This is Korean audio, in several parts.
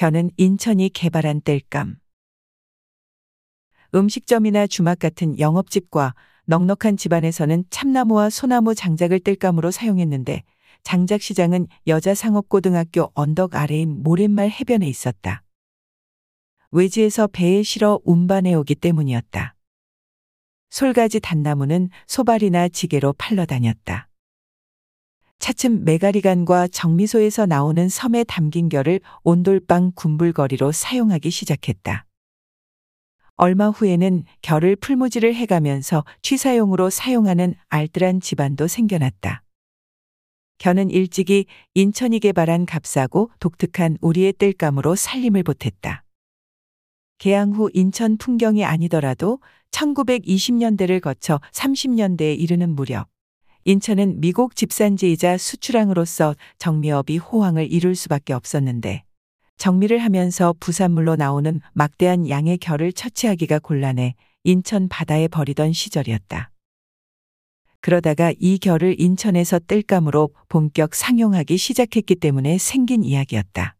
겨는 인천이 개발한 땔감. 음식점이나 주막 같은 영업집과 넉넉한 집안에서는 참나무와 소나무 장작을 땔감으로 사용했는데 장작시장은 여자상업고등학교 언덕 아래인 모랫말 해변에 있었다. 외지에서 배에 실어 운반해 오기 때문이었다. 솔가지 단나무는 소발이나 지게로 팔러 다녔다. 차츰 메가리간과 정미소에서 나오는 섬에 담긴 결을 온돌방 군불거리로 사용하기 시작했다. 얼마 후에는 결을 풀무지를 해가면서 취사용으로 사용하는 알뜰한 집안도 생겨났다. 겨는 일찍이 인천이 개발한 값싸고 독특한 우리의 땔감으로 살림을 보탰다. 개항 후 인천 풍경이 아니더라도 1920년대를 거쳐 30년대에 이르는 무렵, 인천은 미국 집산지이자 수출항으로서 정미업이 호황을 이룰 수밖에 없었는데, 정미를 하면서 부산물로 나오는 막대한 양의 결을 처치하기가 곤란해 인천 바다에 버리던 시절이었다. 그러다가 이 결을 인천에서 땔감으로 본격 상용하기 시작했기 때문에 생긴 이야기였다.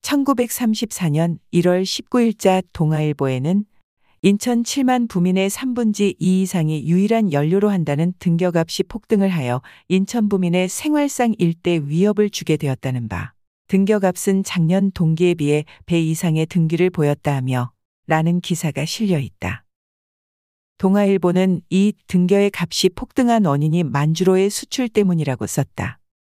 1934년 1월 19일자 동아일보에는 인천 7만 부민의 3분의 2 이상이 유일한 연료로 한다는 등겨값이 폭등을 하여 인천 부민의 생활상 일대 위협을 주게 되었다는 바, 등겨값은 작년 동기에 비해 배 이상의 등기를 보였다 하며 라는 기사가 실려 있다. 동아일보는 이 등겨의 값이 폭등한 원인이 만주로의 수출 때문이라고 썼다.